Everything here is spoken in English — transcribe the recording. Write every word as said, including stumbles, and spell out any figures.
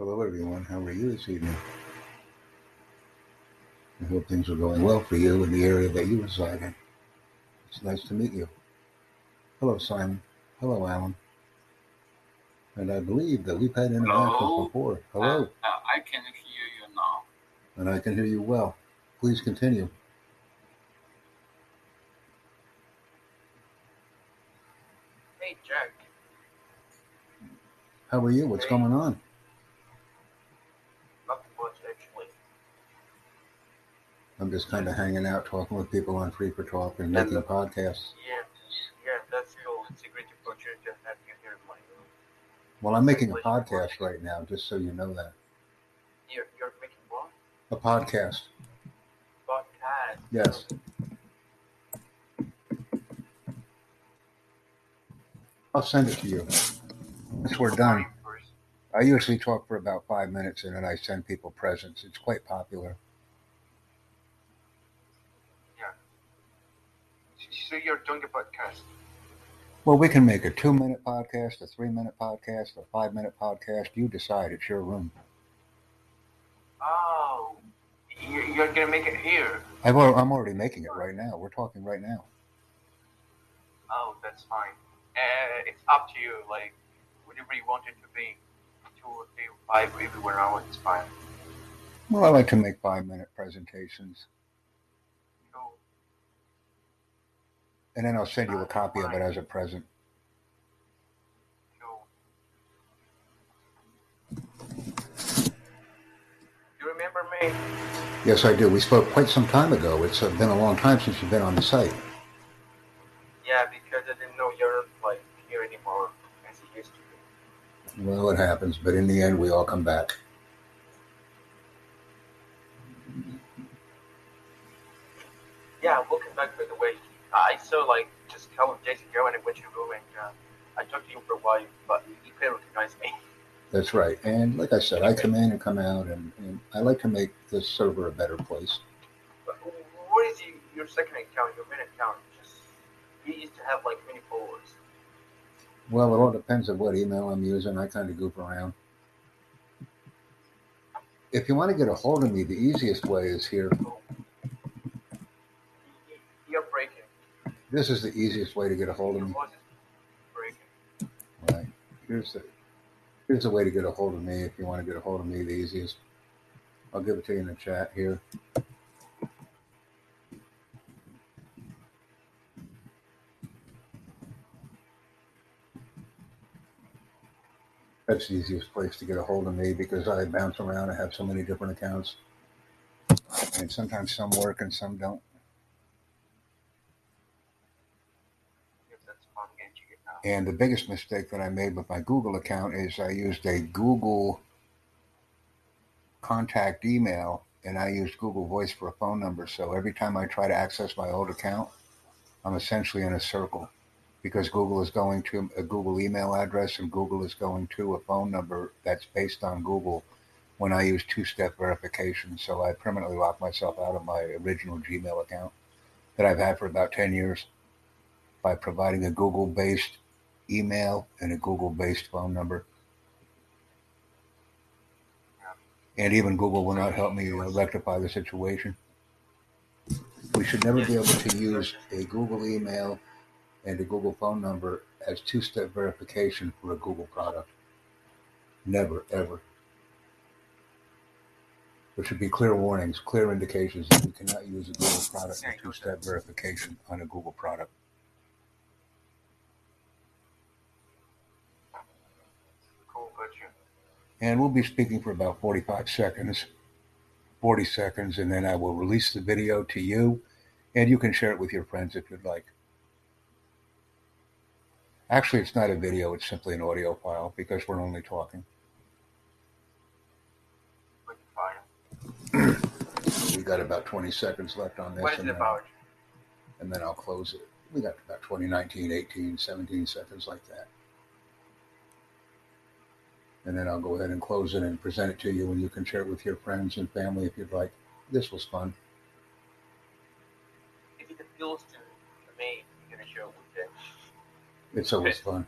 Hello everyone, how are you this evening? I hope things are going well for you in the area that you reside in. It's nice to meet you. Hello Simon. Hello Alan. And I believe that we've had interactions before. Hello. Uh, uh, I can hear you now. And I can hear you well. Please continue. Hey Jack. How are you? What's hey. going on? I'm just kind of hanging out, talking with people on Free for Talk and making and, podcasts. Yeah, yeah, that's your security feature. Just have you here in my room. Well, I'm making a podcast right now, just so you know that. You're, you're making what? A podcast. Podcast? Yes. I'll send it to you once we're done. I usually talk for about five minutes and then I send people presents. It's quite popular. So you're doing a podcast? Well, we can make a two-minute podcast, a three-minute podcast, a five-minute podcast. You decide. It's your room. Oh, you're going to make it here? I've, I'm already making it right now. We're talking right now. Oh, that's fine. Uh, it's up to you. Like, whatever you want it to be, two or three or five, maybe one hour, it's fine. Well, I like to make five-minute presentations. And then I'll send you a copy of it as a present. No. You remember me? Yes, I do. We spoke quite some time ago. It's been a long time since you've been on the site. Yeah, because I didn't know you're like here anymore as it used to be. Well, it happens, but in the end, we all come back. Yeah, we'll come back by the way. I saw like just a couple of days ago and I went to go and uh, I talked to you for a while, but you couldn't recognize me. That's right. And like I said, I come in and come out, and, and I like to make this server a better place. But what is you, your second account, your main account? Just you used to have like many followers. Well, it all depends on what email I'm using. I kind of goof around. If you want to get a hold of me, the easiest way is here. You're breaking. This is the easiest way to get a hold of me. Right. Here's the here's the way to get a hold of me. If you want to get a hold of me, the easiest. I'll give it to you in the chat here. That's the easiest place to get a hold of me because I bounce around. I have so many different accounts. And sometimes some work and some don't. And the biggest mistake that I made with my Google account is I used a Google contact email, and I used Google Voice for a phone number. So every time I try to access my old account, I'm essentially in a circle because Google is going to a Google email address and Google is going to a phone number that's based on Google when I use two-step verification. So I permanently locked myself out of my original Gmail account that I've had for about ten years by providing a Google-based email and a Google-based phone number. And even Google will not help me rectify the situation. We should never be able to use a Google email and a Google phone number as two-step verification for a Google product. Never, ever. There should be clear warnings, clear indications that you cannot use a Google product as two-step verification on a Google product. And we'll be speaking for about forty-five seconds, forty seconds, and then I will release the video to you, and you can share it with your friends if you'd like. Actually, it's not a video, it's simply an audio file, because we're only talking. We got about twenty seconds left on this. What is it about? And then I'll close it. We got about twenty, nineteen, eighteen, seventeen seconds like that. And then I'll go ahead and close it and present it to you, and you can share it with your friends and family if you'd like. This was fun. If it appeals to me, you're going to share it with them. It's always fun.